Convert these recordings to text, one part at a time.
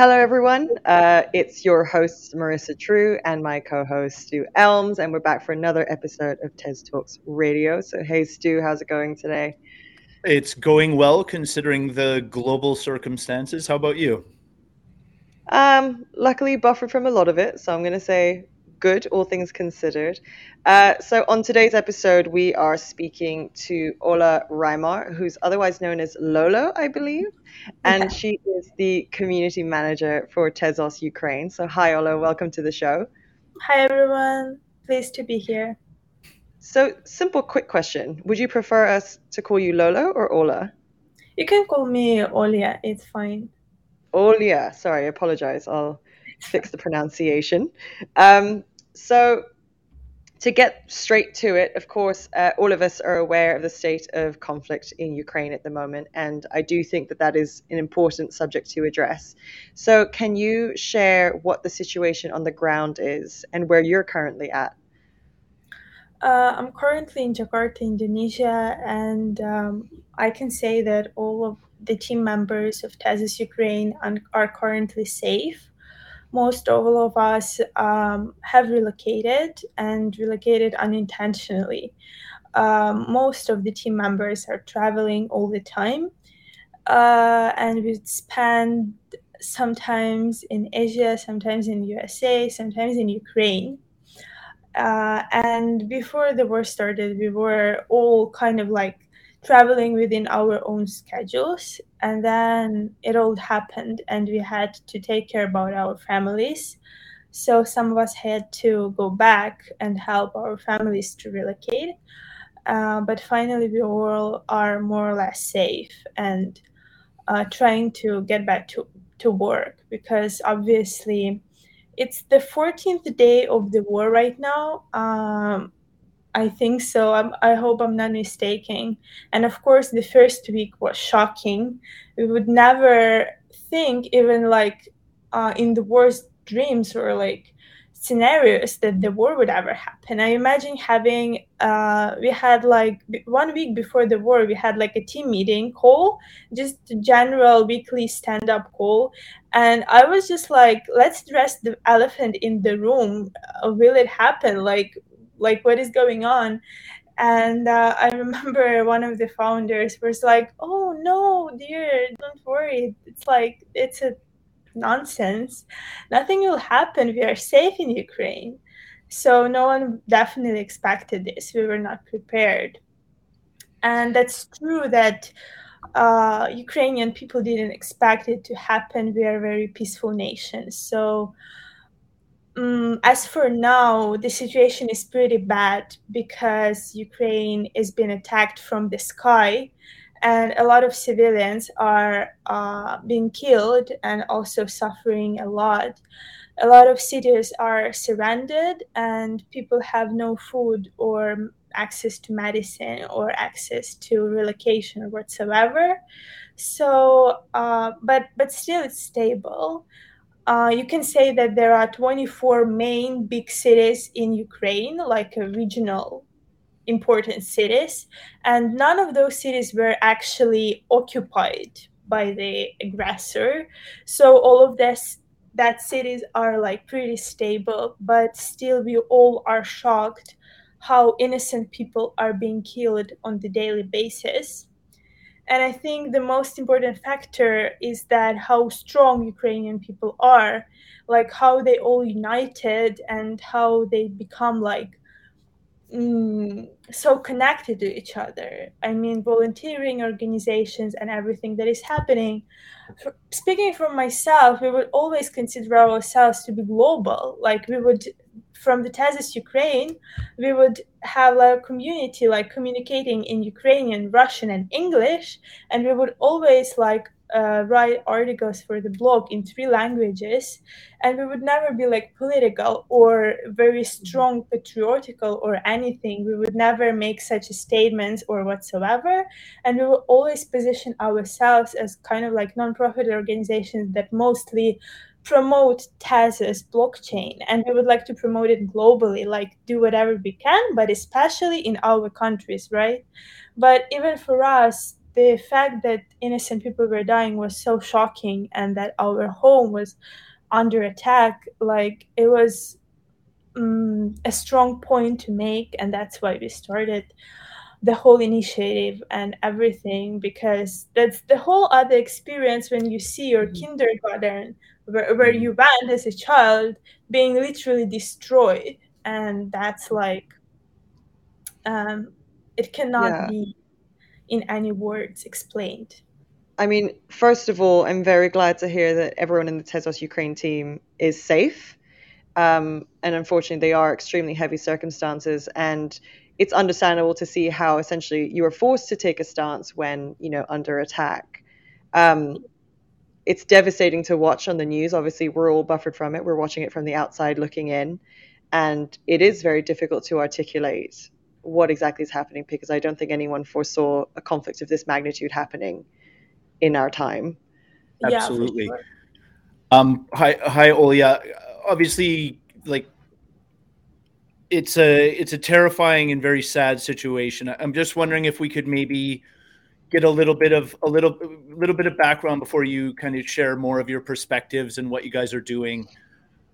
Hello, everyone. It's your hosts, Marissa True and my co-host, Stu Elms, and we're back for another episode of Tez Talks Radio. So, hey, Stu, how's it going today? It's going well, considering the global circumstances. How about you? Luckily, buffered from a lot of it, so I'm going to say good, all things considered. So on today's episode, we are speaking to Olya Reimar, who's otherwise known as Lolo, I believe. And She is the community manager for Tezos Ukraine. So hi, Olya, welcome to the show. Hi, everyone. Pleased to be here. So simple, quick question. Would you prefer us to call you Lolo or Olya? You can call me Olya. It's fine. Olya. Sorry, I apologize. I'll fix the pronunciation. So to get straight to it, of course, all of us are aware of the state of conflict in Ukraine at the moment, and I do think that that is an important subject to address. So can you share what the situation on the ground is and where you're currently at? I'm currently in Jakarta, Indonesia, and I can say that all of the team members of Tezos Ukraine are currently safe. Most all of us have relocated unintentionally. Most of the team members are traveling all the time. And we spend sometimes in Asia, sometimes in USA, sometimes in Ukraine. And before the war started, we were all kind of like traveling within our own schedules, and then it all happened and we had to take care about our families. So some of us had to go back and help our families to relocate, but finally we all are more or less safe and trying to get back to work, because obviously it's the 14th day of the war right now. I think so. I hope I'm not mistaken. And of course, the first week was shocking. We would never think, even like in the worst dreams or like scenarios, that the war would ever happen. I imagine having, we had like 1 week before the war, we had like a team meeting call, just a general weekly stand-up call. And I was just like, let's address the elephant in the room. Will it happen? Like what is going on? And I remember one of the founders was like, oh no, dear, don't worry. It's like, it's a nonsense. Nothing will happen. We are safe in Ukraine. So no one definitely expected this. We were not prepared. And that's true that Ukrainian people didn't expect it to happen. We are a very peaceful nation. So as for now, the situation is pretty bad because Ukraine is being attacked from the sky, and a lot of civilians are being killed and also suffering a lot. A lot of cities are surrendered, and people have no food or access to medicine or access to relocation whatsoever. So, but still, it's stable. You can say that there are 24 main big cities in Ukraine, like regional important cities, and none of those cities were actually occupied by the aggressor. So all of that cities are like pretty stable, but still we all are shocked how innocent people are being killed on the daily basis. And I think the most important factor is that how strong Ukrainian people are, like how they all united and how they become like so connected to each other. I mean, volunteering organizations and everything that is happening. Speaking for myself, we would always consider ourselves to be global. Like we would, from the Tezos Ukraine, we would have a community like communicating in Ukrainian, Russian, and English, and we would always like write articles for the blog in 3 languages, and we would never be like political or very strong patriotical or anything. We would never make such statements or whatsoever, and we would always position ourselves as kind of like non-profit organizations that mostly promote Tezos blockchain, and we would like to promote it globally, like do whatever we can, but especially in our countries, right? But even for us, the fact that innocent people were dying was so shocking, and that our home was under attack, like, it was a strong point to make. And that's why we started the whole initiative and everything, because that's the whole other experience when you see your kindergarten where you went as a child being literally destroyed. And that's like, it cannot be in any words explained. I mean, first of all, I'm very glad to hear that everyone in the Tezos Ukraine team is safe. And unfortunately, they are extremely heavy circumstances. And it's understandable to see how essentially you are forced to take a stance when, you know, under attack. It's devastating to watch on the news. Obviously, we're all buffered from it. We're watching it from the outside looking in. And it is very difficult to articulate what exactly is happening, because I don't think anyone foresaw a conflict of this magnitude happening in our time. Absolutely. Yeah, for sure. Hi, Olya. Obviously, like, it's a terrifying and very sad situation. I'm just wondering if we could maybe get a little bit of background before you kind of share more of your perspectives and what you guys are doing.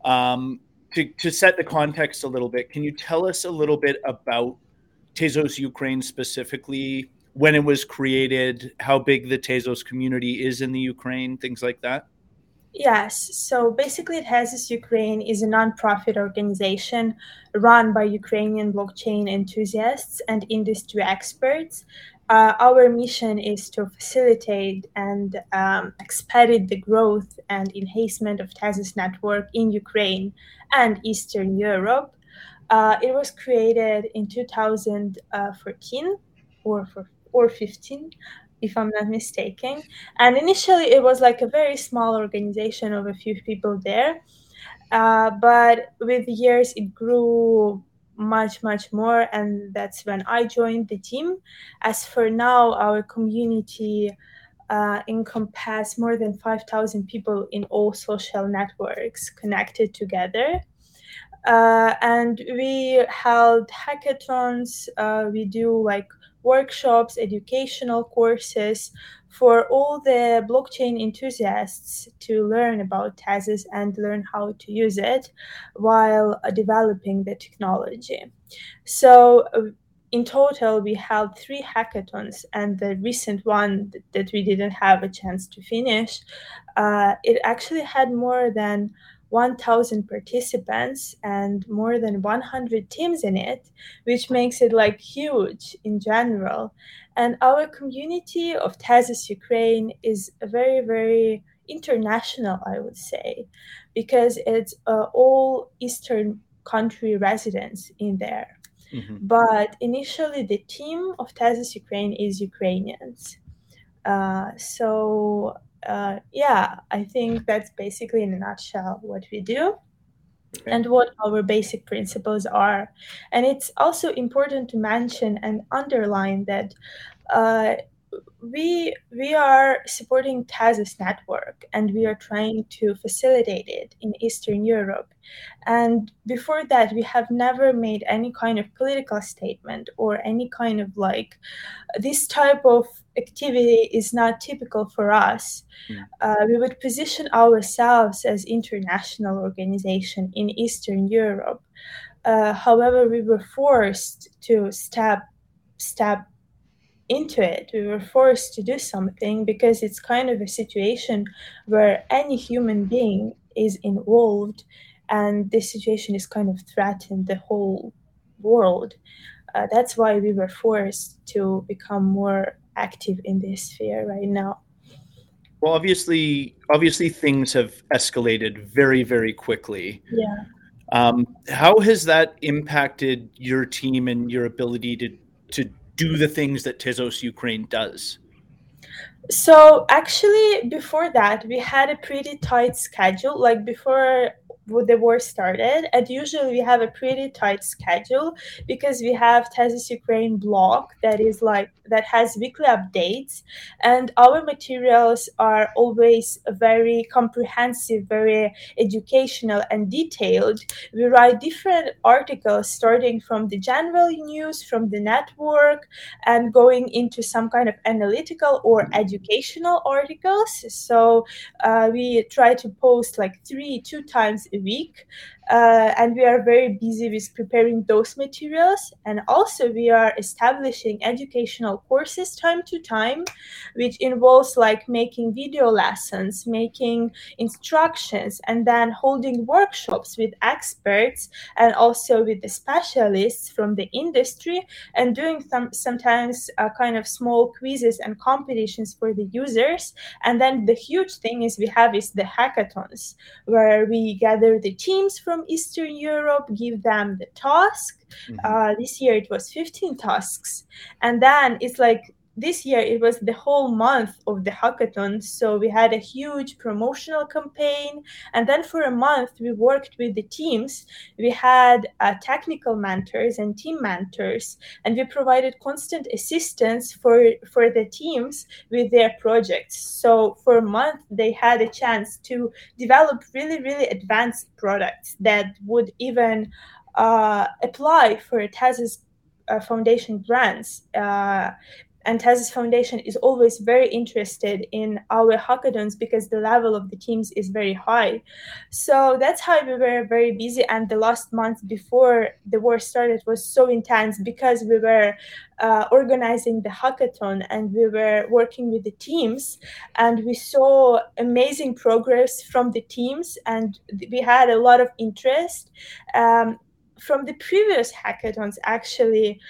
To set the context a little bit, can you tell us a little bit about Tezos Ukraine specifically, when it was created, how big the Tezos community is in the Ukraine, things like that? Yes. So basically, Tezos Ukraine is a nonprofit organization run by Ukrainian blockchain enthusiasts and industry experts. Our mission is to facilitate and expedite the growth and enhancement of Tezos network in Ukraine and Eastern Europe. It was created in 2014 or 15. If I'm not mistaken. And initially it was like a very small organization of a few people there. But with the years it grew much, much more. And that's when I joined the team. As for now, our community encompasses more than 5,000 people in all social networks connected together. And we held hackathons. We do like workshops, educational courses for all the blockchain enthusiasts to learn about Tezos and learn how to use it while developing the technology. So in total, we held 3 hackathons, and the recent one that we didn't have a chance to finish, it actually had more than 1,000 participants and more than 100 teams in it, which makes it like huge in general. And our community of Tezos Ukraine is very, very international, I would say, because it's all Eastern country residents in there. Mm-hmm. But initially, the team of Tezos Ukraine is Ukrainians. I think that's basically in a nutshell what we do and what our basic principles are. And it's also important to mention and underline that we are supporting Tezos network, and we are trying to facilitate it in Eastern Europe. And before that, we have never made any kind of political statement or any kind of like, this type of activity is not typical for us. Yeah. We would position ourselves as international organization in Eastern Europe. However, we were forced to step into it. We were forced to do something because it's kind of a situation where any human being is involved, and this situation is kind of threatened the whole world. That's why we were forced to become more active in this sphere right now. Well, obviously things have escalated very, very quickly. Yeah. How has that impacted your team and your ability to do the things that Tezos Ukraine does? So actually, before that, we had a pretty tight schedule. Like before the war started, and usually we have a pretty tight schedule because we have Tezos Ukraine blog that is like that has weekly updates, and our materials are always very comprehensive, very educational and detailed. We write different articles starting from the general news, from the network, and going into some kind of analytical or educational articles. So we try to post like two times a week, and we are very busy with preparing those materials. And also we are establishing educational courses time to time, which involves like making video lessons, making instructions, and then holding workshops with experts and also with the specialists from the industry, and doing sometimes kind of small quizzes and competitions for the users. And then the huge thing is we have is the hackathons, where we gather the teams from Eastern Europe, give them the task. This year it was 15 tasks. And then it's like this year it was the whole month of the hackathon. So we had a huge promotional campaign. And then for a month we worked with the teams. We had technical mentors and team mentors. And we provided constant assistance for the teams with their projects. So for a month they had a chance to develop really, really advanced products that would even apply for Tezos Foundation grants. And Tezos Foundation is always very interested in our hackathons because the level of the teams is very high. So that's how we were very busy. And the last month before the war started was so intense because we were organizing the hackathon and we were working with the teams, and we saw amazing progress from the teams, and we had a lot of interest from the previous hackathons, actually.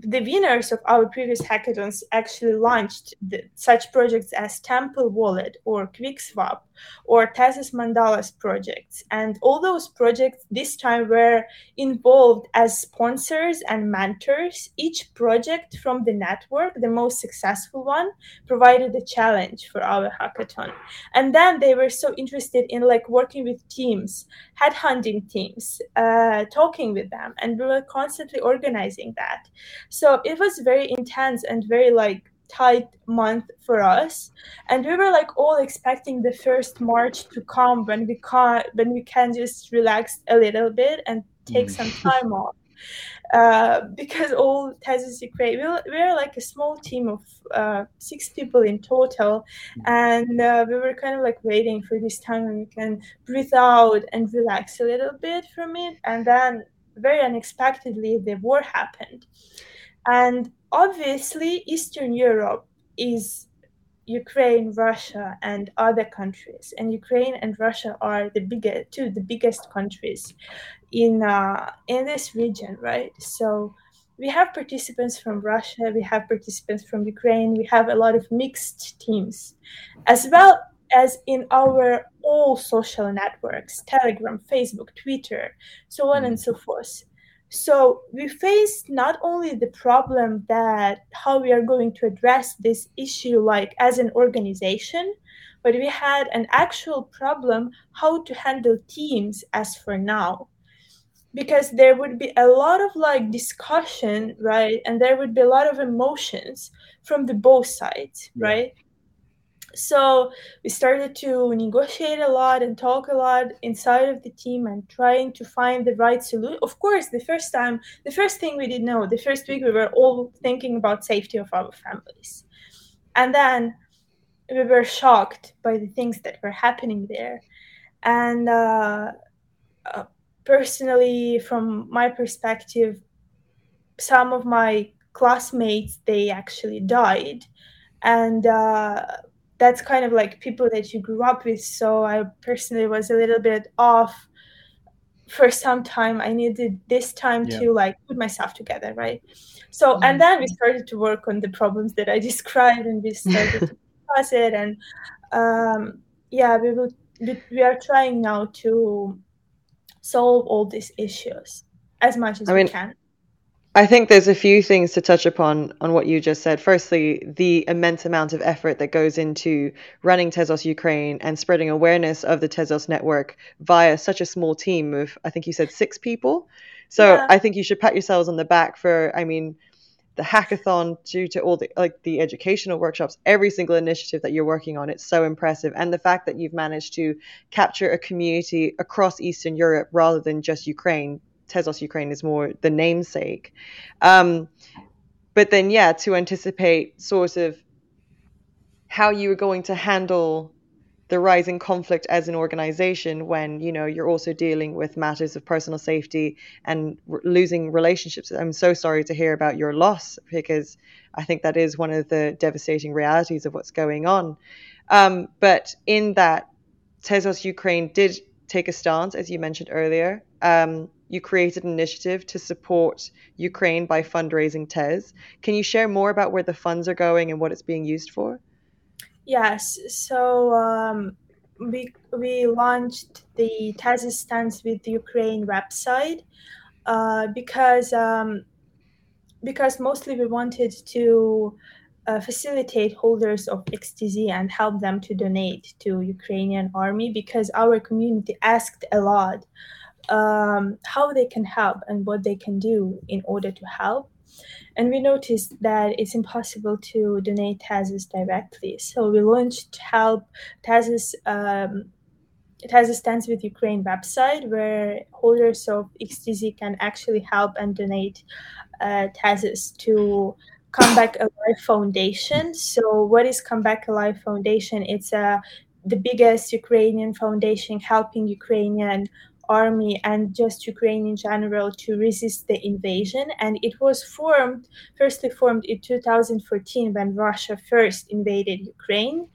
The winners of our previous hackathons actually launched such projects as Temple Wallet or QuickSwap or Tezos Mandalas projects. And all those projects this time were involved as sponsors and mentors. Each project from the network, the most successful one, provided a challenge for our hackathon. And then they were so interested in like working with teams, headhunting teams, talking with them, and we were constantly organizing that. So it was very intense and very like tight month for us, and we were like all expecting the 1st March to come when we can just relax a little bit and take some time off, because all Tezos Ukraine, we were like a small team of 6 people in total, and we were kind of like waiting for this time when we can breathe out and relax a little bit from it. And then very unexpectedly the war happened, and obviously Eastern Europe is Ukraine, Russia, and other countries, and Ukraine and Russia are the biggest countries in this region, right? So we have participants from Russia, we have participants from Ukraine, we have a lot of mixed teams, as well as in our all social networks, Telegram, Facebook, Twitter, so on and so forth. So we face not only the problem that how we are going to address this issue like as an organization, but we had an actual problem how to handle teams as for now. Because there would be a lot of like discussion, right? And there would be a lot of emotions from the both sides, right? So we started to negotiate a lot and talk a lot inside of the team and trying to find the right solution. Of course, the first week we were all thinking about safety of our families. And then we were shocked by the things that were happening there. And personally, from my perspective, some of my classmates, they actually died. And that's kind of like people that you grew up with. So I personally was a little bit off for some time. I needed this time to like put myself together, right? So, and then we started to work on the problems that I described, and we started to discuss it. And we are trying now to solve all these issues as much as we can. I think there's a few things to touch upon on what you just said. Firstly, the immense amount of effort that goes into running Tezos Ukraine and spreading awareness of the Tezos network via such a small team of, I think you said 6 people. So yeah. I think you should pat yourselves on the back for, I mean, the hackathon due to all the, like, the educational workshops, every single initiative that you're working on. It's so impressive. And the fact that you've managed to capture a community across Eastern Europe rather than just Ukraine. Tezos Ukraine is more the namesake. But then, yeah, to anticipate sort of how you were going to handle the rising conflict as an organization when, you know, you're also dealing with matters of personal safety and losing relationships. I'm so sorry to hear about your loss, because I think that is one of the devastating realities of what's going on. But in that, Tezos Ukraine did take a stance, as you mentioned earlier. You created an initiative to support Ukraine by fundraising Tez. Can you share more about where the funds are going and what it's being used for? Yes. So we launched the Tez Stands with Ukraine website because mostly we wanted to facilitate holders of XTZ and help them to donate to Ukrainian army, because our community asked a lot how they can help and what they can do in order to help. And we noticed that it's impossible to donate Tezos directly. So we launched Help Tezos, Tezos Stands with Ukraine website, where holders of XTZ can actually help and donate Tezos to Come Back Alive Foundation. So what is Come Back Alive Foundation? It's the biggest Ukrainian foundation helping Ukrainian army and just Ukraine in general to resist the invasion. And it was firstly formed in 2014 when Russia first invaded Ukraine.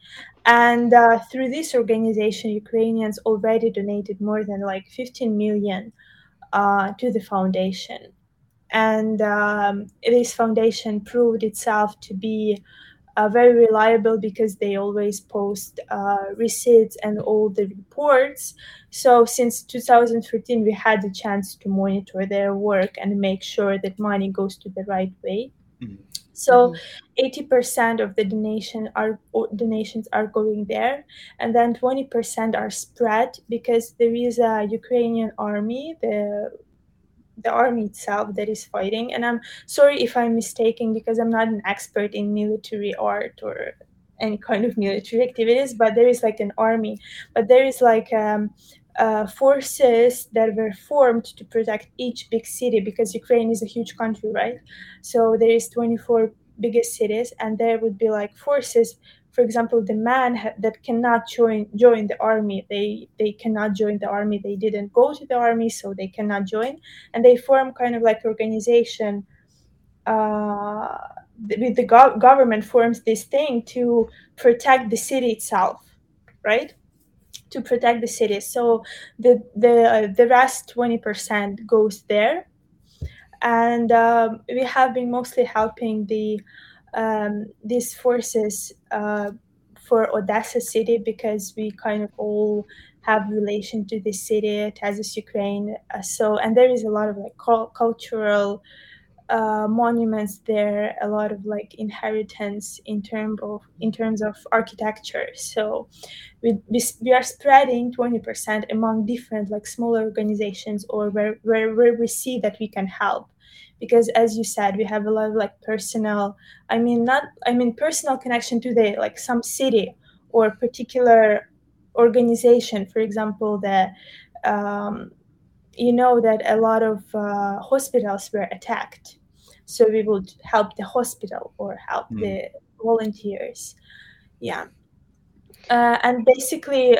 And through this organization, Ukrainians already donated more than like 15 million to the foundation. And this foundation proved itself to be very reliable, because they always post receipts and all the reports. So since 2013, we had the chance to monitor their work and make sure that money goes to the right way. Mm-hmm. So 80% of the donations are going there, and then 20% are spread, because there is a Ukrainian army, the army itself, that is fighting. And I'm sorry if I'm mistaken, because I'm not an expert in military art or any kind of military activities, but there is like an army, but there is like forces that were formed to protect each big city, because Ukraine is a huge country, right? So there is 24 biggest cities, and there would be like forces. For example, the men that cannot join the army, they cannot join the army, they didn't go to the army, so they cannot join. And they form kind of like organization, the government forms this thing to protect the city itself, right? To protect the city. So the rest 20% goes there. And we have been mostly helping these forces for Odesa city, because we kind of all have relation to the city, Tezos Ukraine. And there is a lot of like cultural monuments there, a lot of like inheritance in terms of architecture. So we are spreading 20% among different like smaller organizations, or where we see that we can help. Because as you said, we have a lot of like personal connection to the like some city or particular organization. For example, that a lot of hospitals were attacked, so we would help the hospital or help the volunteers. Yeah, and basically.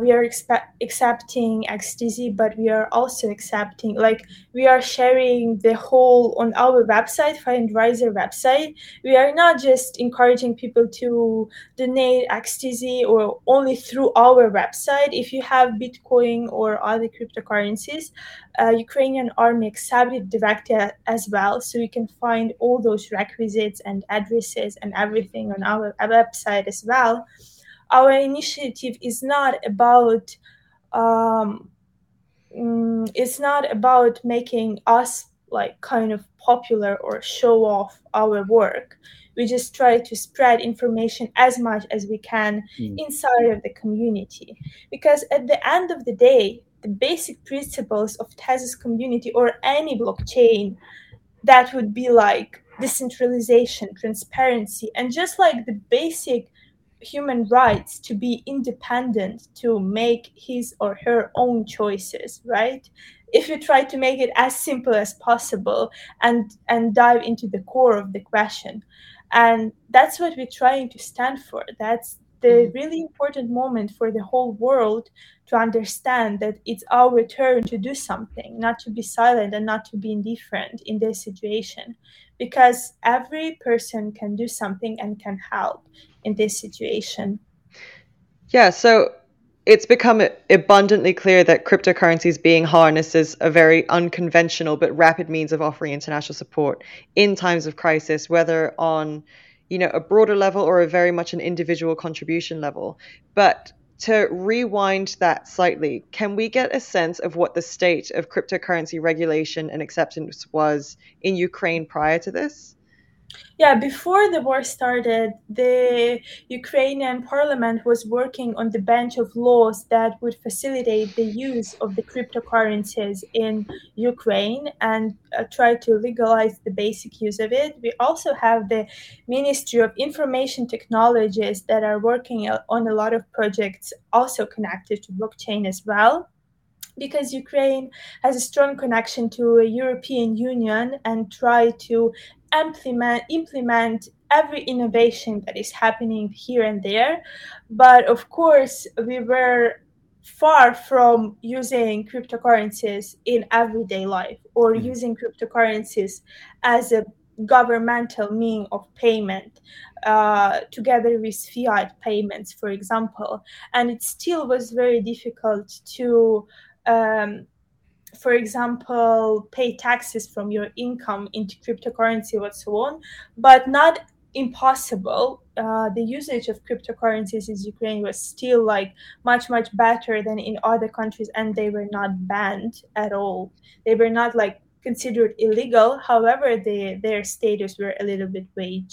We are accepting XTZ, but we are also accepting, like, we are sharing the whole on our website, fundraiser website. We are not just encouraging people to donate XTZ or only through our website. If you have Bitcoin or other cryptocurrencies, Ukrainian army accepted directly as well. So you can find all those requisites and addresses and everything on our website as well. Our initiative is not about making us like kind of popular or show off our work. We just try to spread information as much as we can inside of the community, because at the end of the day, the basic principles of Tezos community or any blockchain, that would be like decentralization, transparency, and just like the basic human rights to be independent, to make his or her own choices, right? If you try to make it as simple as possible and dive into the core of the question. And that's what we're trying to stand for. That's the really important moment for the whole world to understand that it's our turn to do something, not to be silent and not to be indifferent in this situation, because every person can do something and can help in this situation. Yeah, so it's become abundantly clear that cryptocurrencies being harnessed is a very unconventional but rapid means of offering international support in times of crisis, whether on a broader level or a very much an individual contribution level. But to rewind that slightly, can we get a sense of what the state of cryptocurrency regulation and acceptance was in Ukraine prior to this? Yeah, before the war started, the Ukrainian parliament was working on the bench of laws that would facilitate the use of the cryptocurrencies in Ukraine and try to legalize the basic use of it. We also have the Ministry of Information Technologies that are working on a lot of projects also connected to blockchain as well, because Ukraine has a strong connection to the European Union and try to implement every innovation that is happening here and there. But of course, we were far from using cryptocurrencies in everyday life or using cryptocurrencies as a governmental means of payment together with fiat payments, for example. And it still was very difficult to for example, pay taxes from your income into cryptocurrency or so on, but not impossible. The usage of cryptocurrencies in Ukraine was still like much better than in other countries, and they were not banned at all. They were not like considered illegal. However, their status were a little bit vague.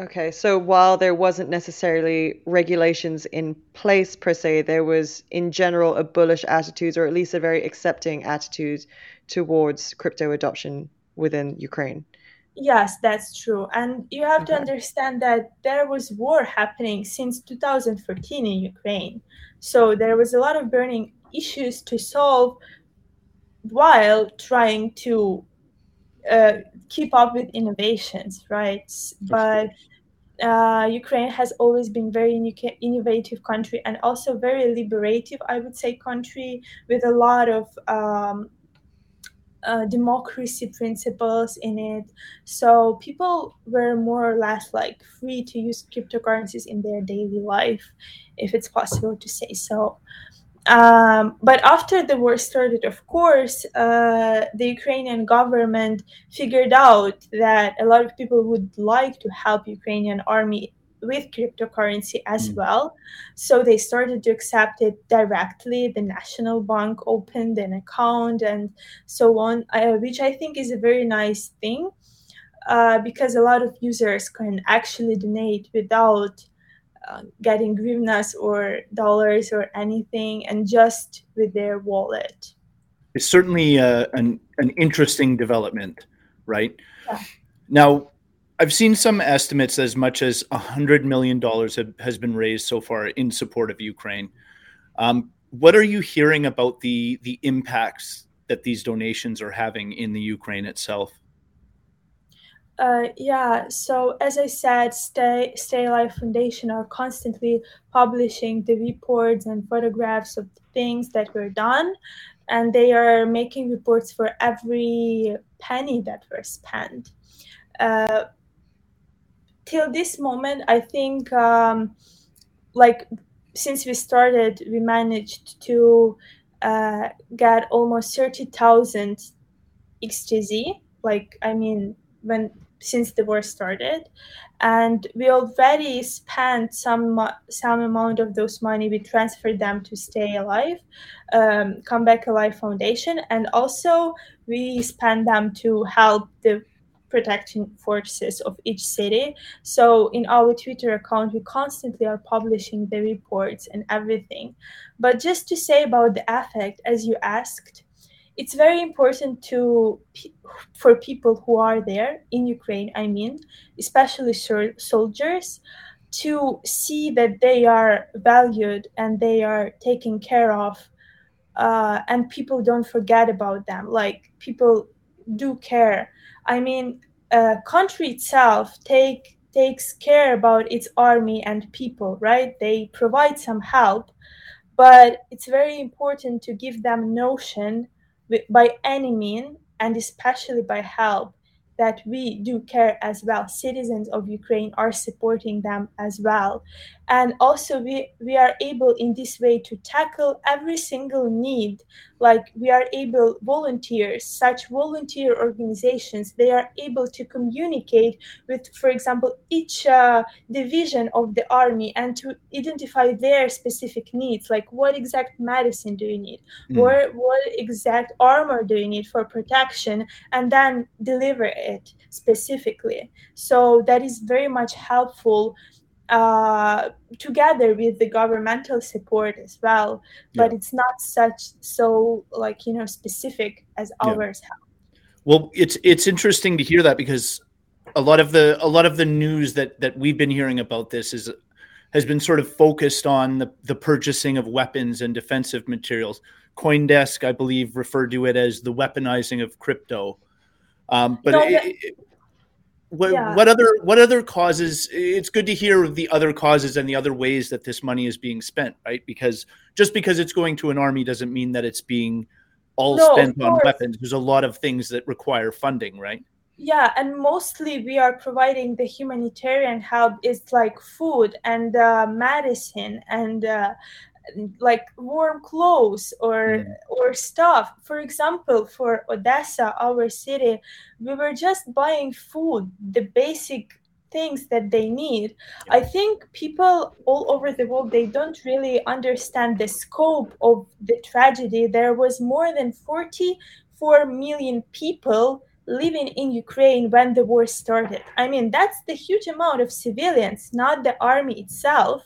Okay, so while there wasn't necessarily regulations in place per se, there was in general a bullish attitude, or at least a very accepting attitude towards crypto adoption within Ukraine. Yes, that's true. And you have to understand that there was war happening since 2014 in Ukraine. So there was a lot of burning issues to solve while trying to keep up with innovations, right? But Ukraine has always been very innovative country, and also very liberative, I would say, country with a lot of democracy principles in it. So people were more or less like free to use cryptocurrencies in their daily life, if it's possible to say so. But after the war started, of course, the Ukrainian government figured out that a lot of people would like to help Ukrainian army with cryptocurrency as well. So they started to accept it directly. The National Bank opened an account and so on, which I think is a very nice thing, because a lot of users can actually donate without getting hryvnias or dollars or anything, and just with their wallet. It's certainly an interesting development, right? Yeah. Now, I've seen some estimates as much as $100 million has been raised so far in support of Ukraine. What are you hearing about the impacts that these donations are having in the Ukraine itself? So as I said, Stay Alive Foundation are constantly publishing the reports and photographs of the things that were done, and they are making reports for every penny that were spent. Till this moment, I think, since we started, we managed to get almost 30,000 XTZ. When since the war started, and we already spent some amount of those money. We transferred them to Stay Alive, Come Back Alive Foundation, and also we spent them to help the protection forces of each city. So in our Twitter account, we constantly are publishing the reports and everything. But just to say about the effect, as you asked, it's very important for people who are there in Ukraine, I mean, especially soldiers, to see that they are valued and they are taken care of, and people don't forget about them. Like, people do care. I mean, country itself takes care about its army and people, right? They provide some help, but it's very important to give them notion by any means, and especially by help, that we do care as well. Citizens of Ukraine are supporting them as well. And also we are able in this way to tackle every single need. Like, we are able, volunteers, such volunteer organizations, they are able to communicate with, for example, each division of the army and to identify their specific needs. Like, what exact medicine do you need? What exact armor do you need for protection? And then deliver it specifically. So that is very much helpful, together with the governmental support as well. But it's not specific as ours have. Well, it's interesting to hear that, because a lot of the news that we've been hearing about this has been sort of focused on the purchasing of weapons and defensive materials. CoinDesk, I believe, referred to it as the weaponizing of crypto. What other causes? It's good to hear the other causes and the other ways that this money is being spent, right? Because just because it's going to an army doesn't mean that it's being spent on weapons. There's a lot of things that require funding, right? Yeah, and mostly we are providing the humanitarian help. It's like food and medicine and like warm clothes or stuff. For example, for Odesa, our city, we were just buying food, the basic things that they need. I think people all over the world, they don't really understand the scope of the tragedy. There was more than 44 million people living in Ukraine when the war started. I mean, that's the huge amount of civilians, not the army itself.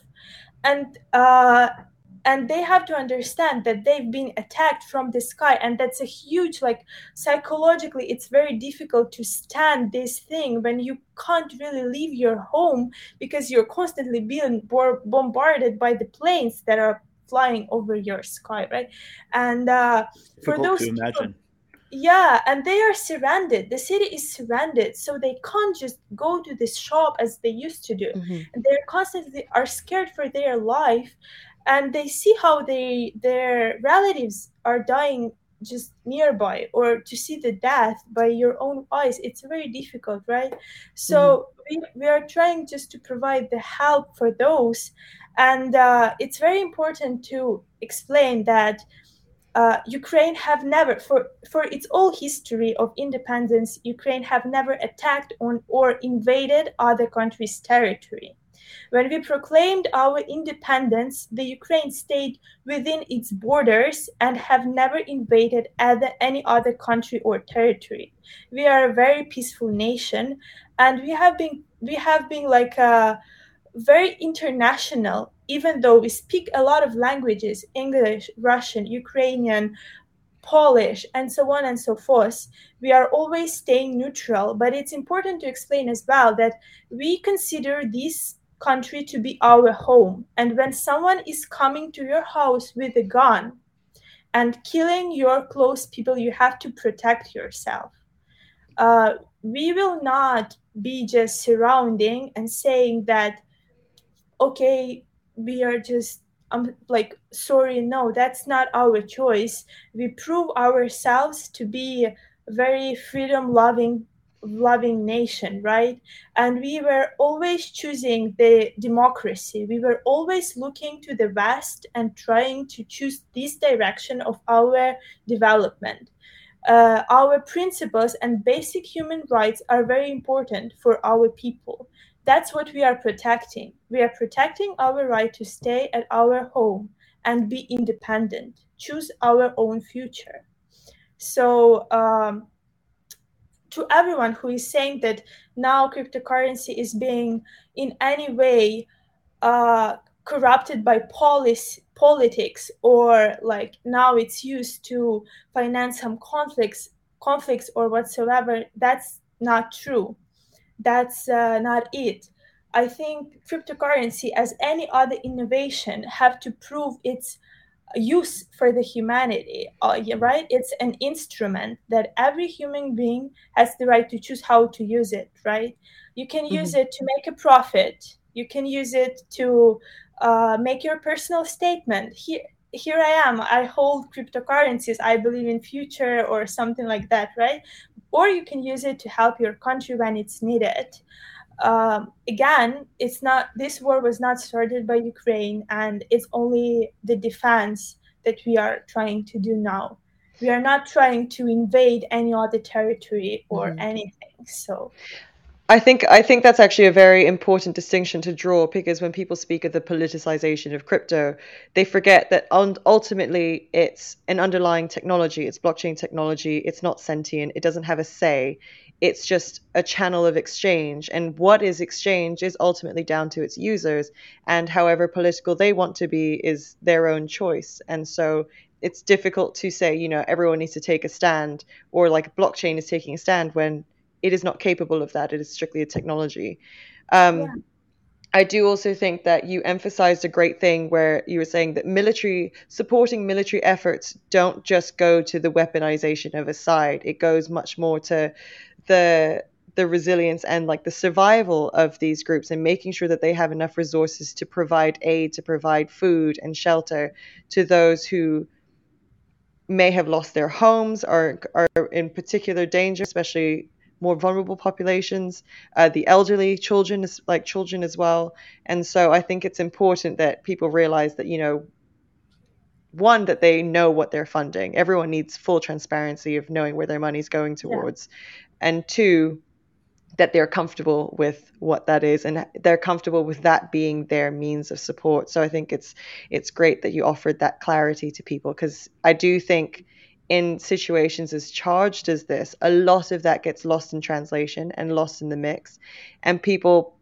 And they have to understand that they've been attacked from the sky, and that's a huge, psychologically, it's very difficult to stand this thing when you can't really leave your home because you're constantly being bombarded by the planes that are flying over your sky, right? And for those to imagine. Yeah, and they are surrounded. The city is surrounded, so they can't just go to the shop as they used to do. Mm-hmm. And they constantly are scared for their life, and they see how their relatives are dying just nearby, or to see the death by your own eyes. It's very difficult, right? So we are trying just to provide the help for those, and it's very important to explain that Ukraine have never, for its whole history of independence, Ukraine have never attacked on or invaded other countries' territory. When we proclaimed our independence, the Ukraine stayed within its borders and have never invaded any other country or territory. We are a very peaceful nation, and we have been like a very international. Even though we speak a lot of languages, English, Russian, Ukrainian, Polish, and so on and so forth, we are always staying neutral. But it's important to explain as well that we consider this country to be our home. And when someone is coming to your house with a gun and killing your close people, you have to protect yourself. We will not be just surrounding and saying that, okay, we are just sorry, no, that's not our choice. We prove ourselves to be a very freedom loving nation, right? And we were always choosing the democracy. We were always looking to the West and trying to choose this direction of our development. our principles and basic human rights are very important for our people. That's what we are protecting. We are protecting our right to stay at our home and be independent, choose our own future. So to everyone who is saying that now cryptocurrency is being in any way corrupted by politics, or like now it's used to finance some conflicts or whatsoever, that's not true. That's not it. I think cryptocurrency, as any other innovation, have to prove its use for the humanity, right? It's an instrument that every human being has the right to choose how to use it, right? You can use it to make a profit. You can use it to make your personal statement. Here I am, I hold cryptocurrencies, I believe in future or something like that, right? Or you can use it to help your country when it's needed. Again, it's not, this war was not started by Ukraine, and it's only the defense that we are trying to do now. We are not trying to invade any other territory or anything. So I think that's actually a very important distinction to draw, because when people speak of the politicization of crypto, they forget that ultimately it's an underlying technology. It's blockchain technology. It's not sentient. It doesn't have a say. It's just a channel of exchange. And what is exchange is ultimately down to its users. And however political they want to be is their own choice. And so it's difficult to say, you know, everyone needs to take a stand, or like blockchain is taking a stand, when it is not capable of that. It is strictly a technology. I do also think that you emphasized a great thing where you were saying that supporting military efforts don't just go to the weaponization of a side. It goes much more to the resilience and like the survival of these groups, and making sure that they have enough resources to provide aid, to provide food and shelter to those who may have lost their homes or are in particular danger, especially more vulnerable populations, the elderly, children as well. And so I think it's important that people realize that, you know, one, that they know what they're funding. Everyone needs full transparency of knowing where their money's going towards. Yeah. And two, that they're comfortable with what that is, and they're comfortable with that being their means of support. So I think it's great that you offered that clarity to people, because I do think in situations as charged as this, a lot of that gets lost in translation and lost in the mix, and people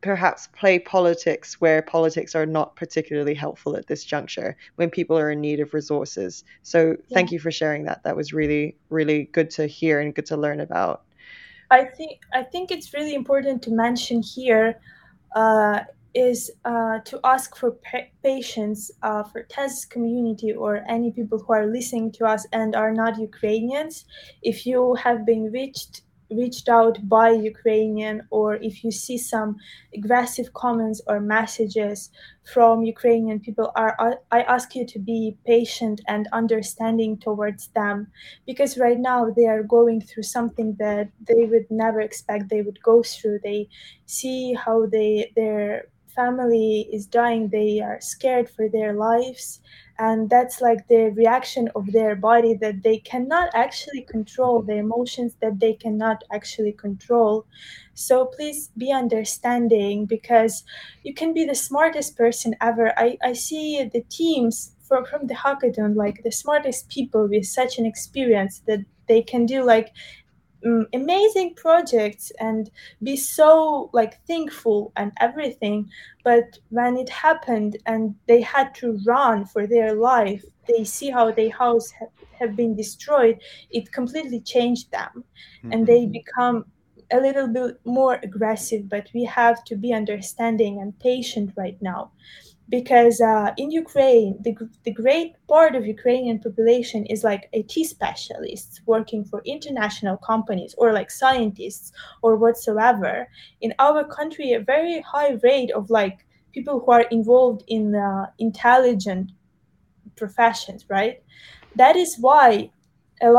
perhaps play politics where politics are not particularly helpful at this juncture when people are in need of resources. So thank you for sharing that. That was really, really good to hear and good to learn about. I think it's really important to mention here is to ask for patience for Tez community or any people who are listening to us and are not Ukrainians. If you have been reached out by Ukrainian, or if you see some aggressive comments or messages from Ukrainian people, I ask you to be patient and understanding towards them, because right now they are going through something that they would never expect they would go through. They see how their family is dying, they are scared for their lives, and that's like the reaction of their body that they cannot actually control, the emotions that they cannot actually control. So please be understanding, because you can be the smartest person ever. I see the teams from the hackathon, like the smartest people with such an experience that they can do like amazing projects and be so like thankful and everything, but when it happened and they had to run for their life, they see how their house have been destroyed, it completely changed them and they become a little bit more aggressive. But we have to be understanding and patient right now, because in Ukraine, the great part of Ukrainian population is like IT specialists working for international companies, or like scientists or whatsoever. In our country, a very high rate of like people who are involved in intelligent professions, right? That is why when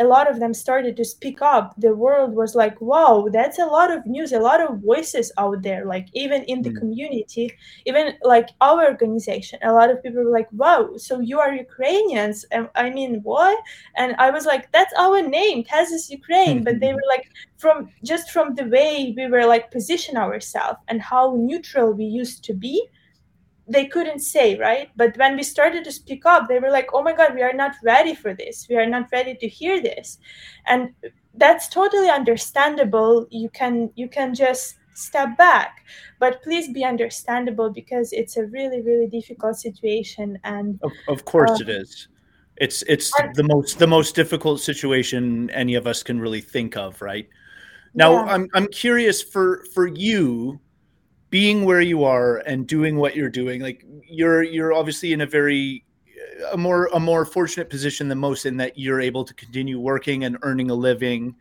a lot of them started to speak up, the world was like, wow, that's a lot of news, a lot of voices out there, like even in the community, even like our organization, a lot of people were like, wow, so you are Ukrainians, I mean, what? And I was like, that's our name, Tezos Ukraine. But they were like, from the way we were like position ourselves and how neutral we used to be, they couldn't say, right? But when we started to speak up, they were like, oh my God, we are not ready for this. We are not ready to hear this. And that's totally understandable. You can just step back, but please be understandable, because it's a really, really difficult situation. And of course it is. It's the most difficult situation any of us can really think of right now. Yeah. I'm curious for you, being where you are and doing what you're doing, like you're obviously in a more fortunate position than most, in that you're able to continue working and earning a living.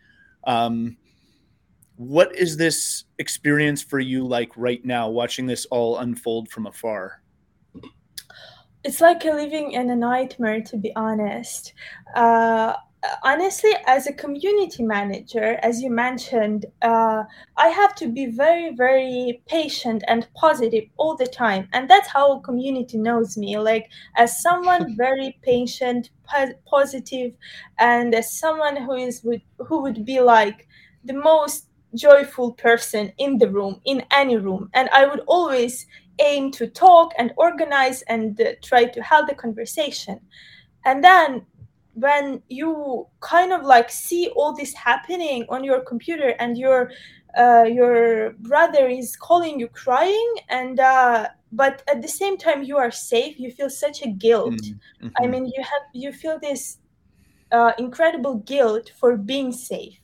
What is this experience for you like right now, watching this all unfold from afar? It's like living in a nightmare, to be honest. Honestly, as a community manager, as you mentioned, I have to be very, very patient and positive all the time. And that's how community knows me, like as someone very patient, positive, and as someone who would be like the most joyful person in the room, in any room. And I would always aim to talk and organize and try to have the conversation. And then when you kind of like see all this happening on your computer, and your brother is calling you crying, and but at the same time you are safe, you feel such a guilt. Mm-hmm. I mean, you feel this incredible guilt for being safe,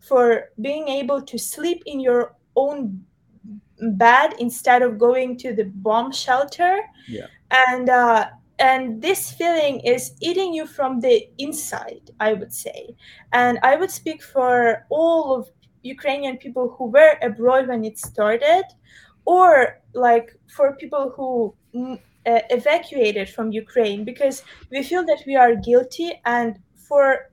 for being able to sleep in your own bed instead of going to the bomb shelter. Yeah. And this feeling is eating you from the inside, I would say. And I would speak for all of Ukrainian people who were abroad when it started, or like for people who evacuated from Ukraine, because we feel that we are guilty. And for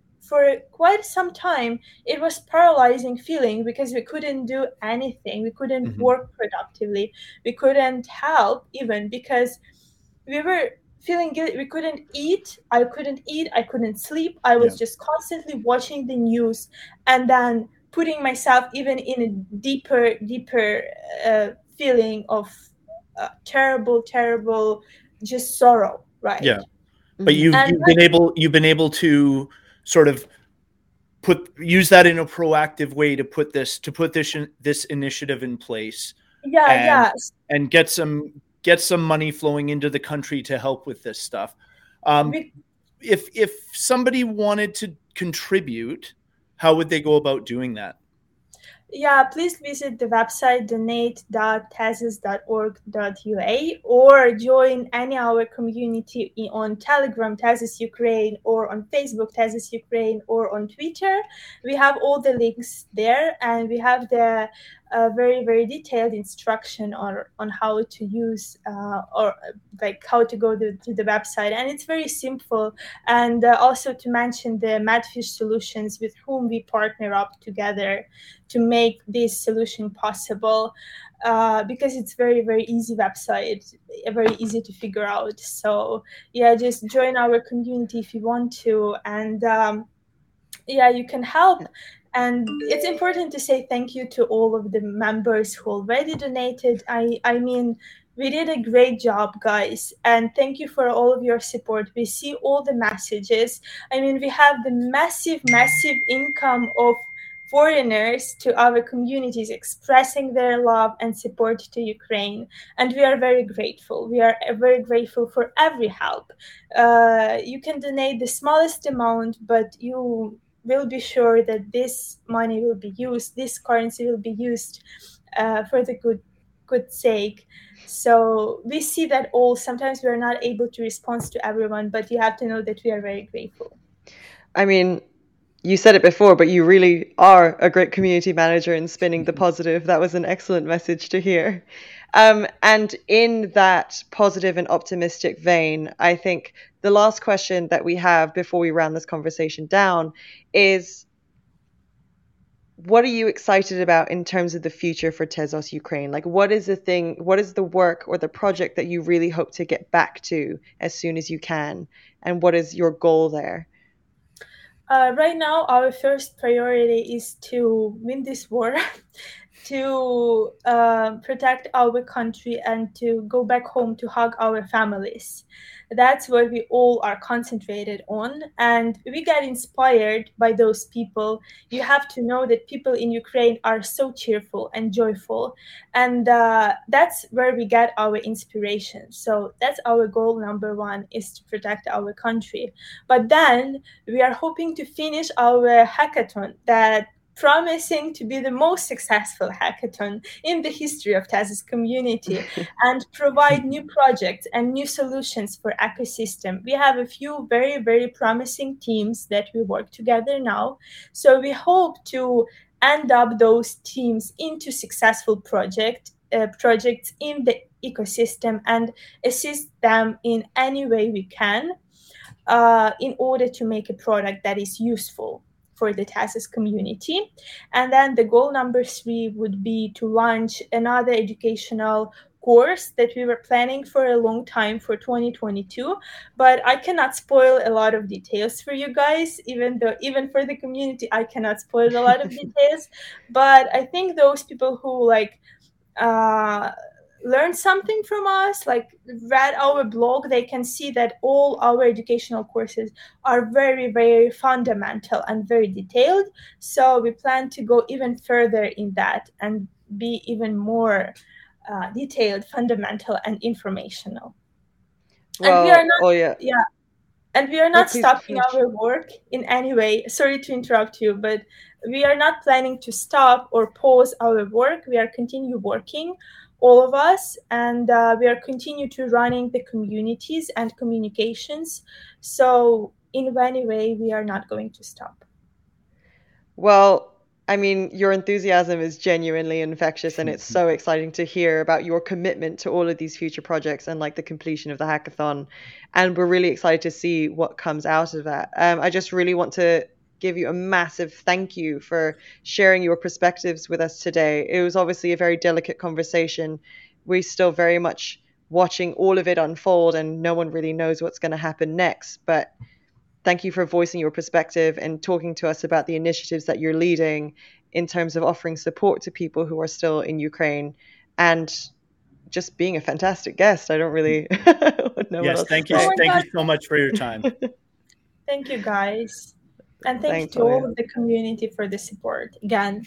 quite some time, it was paralyzing feeling, because we couldn't do anything. We couldn't work productively. We couldn't help even, because we were feeling guilty. We couldn't eat. I couldn't eat. I couldn't sleep. I was just constantly watching the news, and then putting myself even in a deeper feeling of terrible, just sorrow. Right. Yeah. But you've been able to sort of use that in a proactive way to put this initiative in place. Yeah. And get some money flowing into the country to help with this stuff. If somebody wanted to contribute, how would they go about doing that? Yeah, please visit the website donate.tazis.org.ua, or join any of our community on Telegram, Tezos Ukraine, or on Facebook, Tezos Ukraine, or on Twitter. We have all the links there, and we have the very, very detailed instruction on how to use or like how to go to the website. And it's very simple. And also to mention the Madfish Solutions, with whom we partner up together to make this solution possible, because it's very, very easy website, very easy to figure out. So yeah, just join our community if you want to, and you can help. And it's important to say thank you to all of the members who already donated. I mean, we did a great job, guys. And thank you for all of your support. We see all the messages. I mean, we have the massive income of foreigners to our communities expressing their love and support to Ukraine. And we are very grateful. We are very grateful for every help. You can donate the smallest amount, but you will be sure that this money will be used, this currency will be used for the good sake. So we see that all. Sometimes we are not able to respond to everyone, but you have to know that we are very grateful. I mean, you said it before, but you really are a great community manager in spinning the positive. That was an excellent message to hear. And in that positive and optimistic vein, I think the last question that we have before we round this conversation down is, what are you excited about in terms of the future for Tezos Ukraine? Like, what is the thing, what is the work or the project that you really hope to get back to as soon as you can? And what is your goal there? Right now, our first priority is to win this war, to protect our country, and to go back home to hug our families. That's what we all are concentrated on. And we get inspired by those people. You have to know that people in Ukraine are so cheerful and joyful. And that's where we get our inspiration. So that's our goal number one, is to protect our country. But then we are hoping to finish our hackathon that promising to be the most successful hackathon in the history of Tezos community and provide new projects and new solutions for ecosystem. We have a few very, very promising teams that we work together now. So we hope to end up those teams into successful projects in the ecosystem and assist them in any way we can in order to make a product that is useful for the Tezos community. And then the goal number three would be to launch another educational course that we were planning for a long time for 2022, but I cannot spoil a lot of details for you guys, even for the community, I cannot spoil a lot of details, but I think those people who learn something from us, read our blog, they can see that all our educational courses are very, very fundamental and very detailed. So we plan to go even further in that and be even more detailed, fundamental, and informational. Well, and we are not, and we are not stopping our work in any way. Sorry to interrupt you, but we are not planning to stop or pause our work. We are continue working, all of us, and we are continue to running the communities and communications. So in any way, we are not going to stop. Well, I mean, your enthusiasm is genuinely infectious, and it's so exciting to hear about your commitment to all of these future projects and the completion of the hackathon. And we're really excited to see what comes out of that. I just really want to give you a massive thank you for sharing your perspectives with us today. It was obviously a very delicate conversation. We're still very much watching all of it unfold, and no one really knows what's going to happen next. But thank you for voicing your perspective and talking to us about the initiatives that you're leading in terms of offering support to people who are still in Ukraine, and just being a fantastic guest. I don't really know. Yes, thank you so much for your time. Thank you, guys. And thanks to all of the community for the support again.